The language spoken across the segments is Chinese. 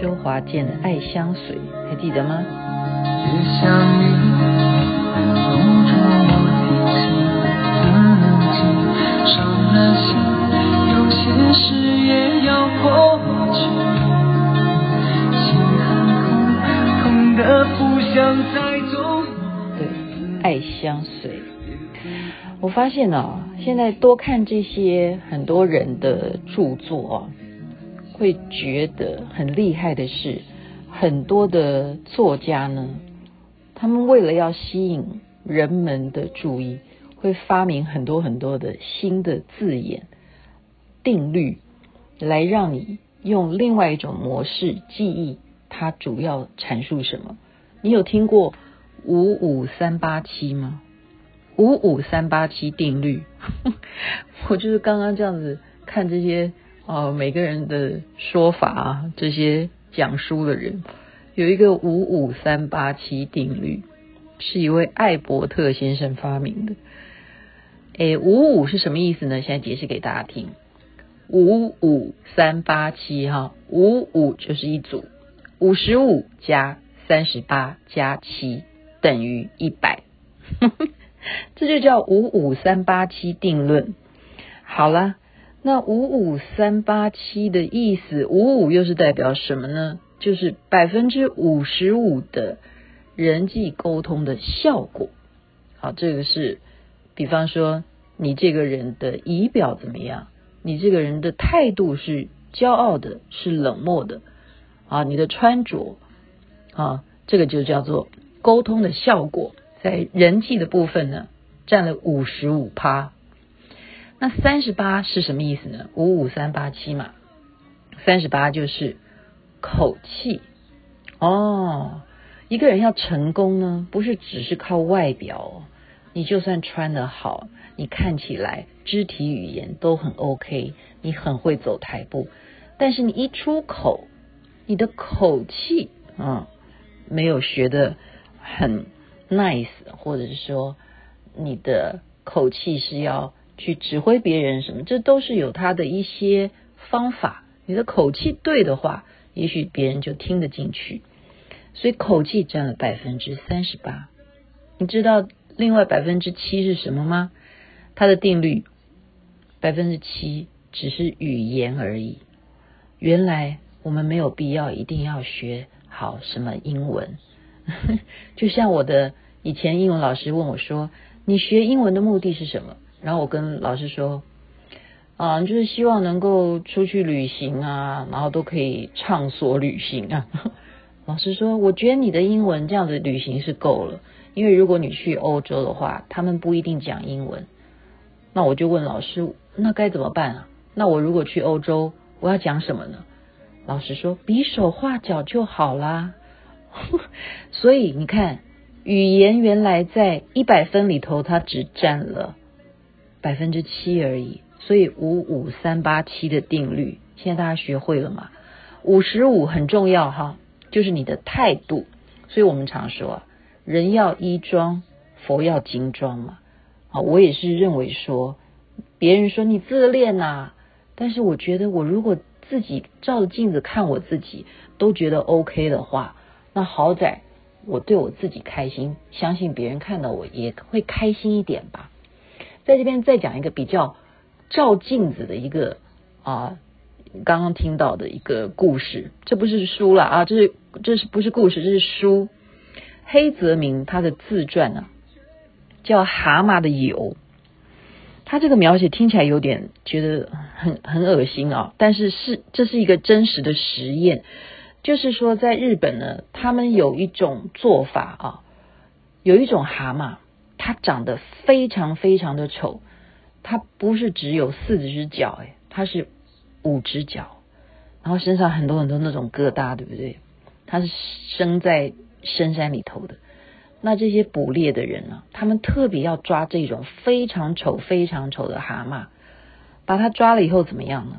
周华健的《爱相随》，还记得吗？也像你能梦中我的心很冷静，伤了心有些事也要过去，心狠狠痛得不想再走。对，爱相随。我发现哦，现在多看这些很多人的著作哦，会觉得很厉害的是，很多的作家呢，他们为了要吸引人们的注意，会发明很多很多的新的字眼、定律，来让你用另外一种模式记忆它主要阐述什么。你有听过55387吗？55387定律。我就是刚刚这样子看这些每个人的说法啊，这些讲书的人有一个55387定律，是一位艾伯特先生发明的。55是什么意思呢？现在解释给大家听。55387哈，55就是一组，55加38加7等于100。这就叫55387定论。好啦，那55387的意思，55又是代表什么呢？就是55%的人际沟通的效果。好，这个是比方说你这个人的仪表怎么样，你这个人的态度是骄傲的，是冷漠的啊，你的穿着啊，这个就叫做沟通的效果。在人际的部分呢，占了 55%。那38是什么意思呢？55387嘛，38就是口气。哦，一个人要成功呢，不是只是靠外表哦，你就算穿得好，你看起来肢体语言都很 OK， 你很会走台步，但是你一出口，你的口气没有学得很 nice， 或者是说你的口气是要去指挥别人什么，这都是有他的一些方法。你的口气对的话，也许别人就听得进去。所以口气占了 38%。 你知道另外 7% 是什么吗？它的定律 7% 只是语言而已。原来我们没有必要一定要学好什么英文。就像我的以前英文老师问我说，你学英文的目的是什么？然后我跟老师说就是希望能够出去旅行啊，然后都可以畅所旅行啊。老师说，我觉得你的英文这样的旅行是够了，因为如果你去欧洲的话，他们不一定讲英文。那我就问老师，那该怎么办啊？那我如果去欧洲，我要讲什么呢？老师说，比手画脚就好啦。所以你看，语言原来在100分里头，它只占了7% 而已。所以55387的定律现在大家学会了吗？55很重要哈，就是你的态度。所以我们常说人要衣装，佛要金装嘛。好，我也是认为说，别人说你自恋啊，但是我觉得我如果自己照着镜子看我自己都觉得 OK 的话，那好歹我对我自己开心，相信别人看到我也会开心一点吧。在这边再讲一个比较照镜子的一个刚刚听到的一个故事，这不是书啦啊，这是不是故事，这是书。黑泽明他的自传啊，叫《蛤蟆的油》。他这个描写听起来有点觉得很恶心啊，但是这是一个真实的实验。就是说在日本呢，他们有一种做法啊，有一种蛤蟆，它长得非常非常的丑，它不是只有4只脚，它是5只脚，然后身上很多很多那种疙瘩，对不对？它是生在深山里头的。那这些捕猎的人呢，他们特别要抓这种非常丑非常丑的蛤蟆，把它抓了以后怎么样呢？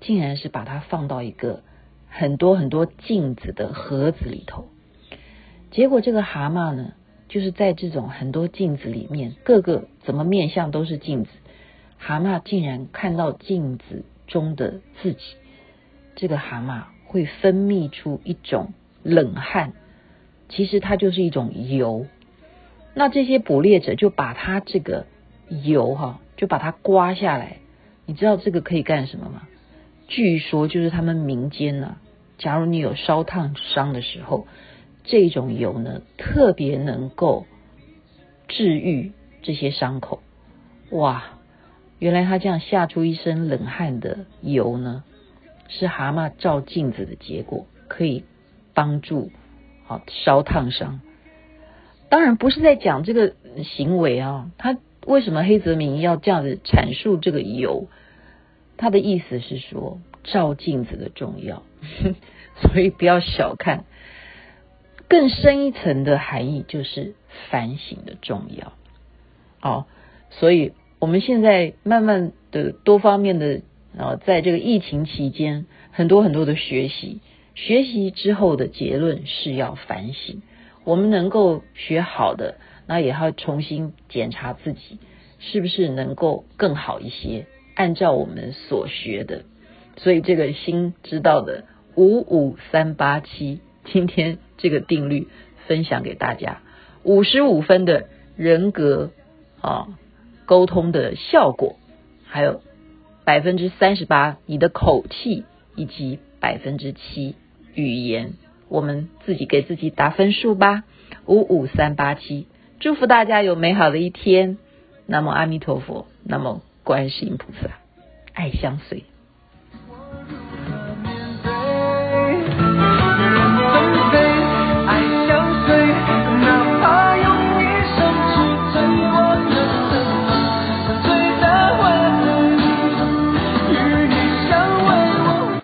竟然是把它放到一个很多很多镜子的盒子里头。结果这个蛤蟆呢，就是在这种很多镜子里面，各个怎么面向都是镜子，蛤蟆竟然看到镜子中的自己，这个蛤蟆会分泌出一种冷汗，其实它就是一种油。那这些捕猎者就把它这个油就把它刮下来，你知道这个可以干什么吗？据说就是他们民间呢，假如你有烧烫伤的时候，这种油呢特别能够治愈这些伤口。哇，原来他这样吓出一身冷汗的油呢，是蛤蟆照镜子的结果，可以帮助烧烫伤。当然不是在讲这个行为啊，他为什么黑泽明要这样子阐述这个油？他的意思是说照镜子的重要所以不要小看，更深一层的含义就是反省的重要。所以我们现在慢慢的多方面的在这个疫情期间很多的学习之后的结论是要反省，我们能够学好的，那也要重新检查自己是不是能够更好一些，按照我们所学的。所以这个新知道的55387今天这个定律分享给大家，55分的人格沟通的效果，还有 38% 你的口气，以及 7% 语言。我们自己给自己打分数吧，55387。祝福大家有美好的一天，南无阿弥陀佛，南无观世音菩萨，爱相随。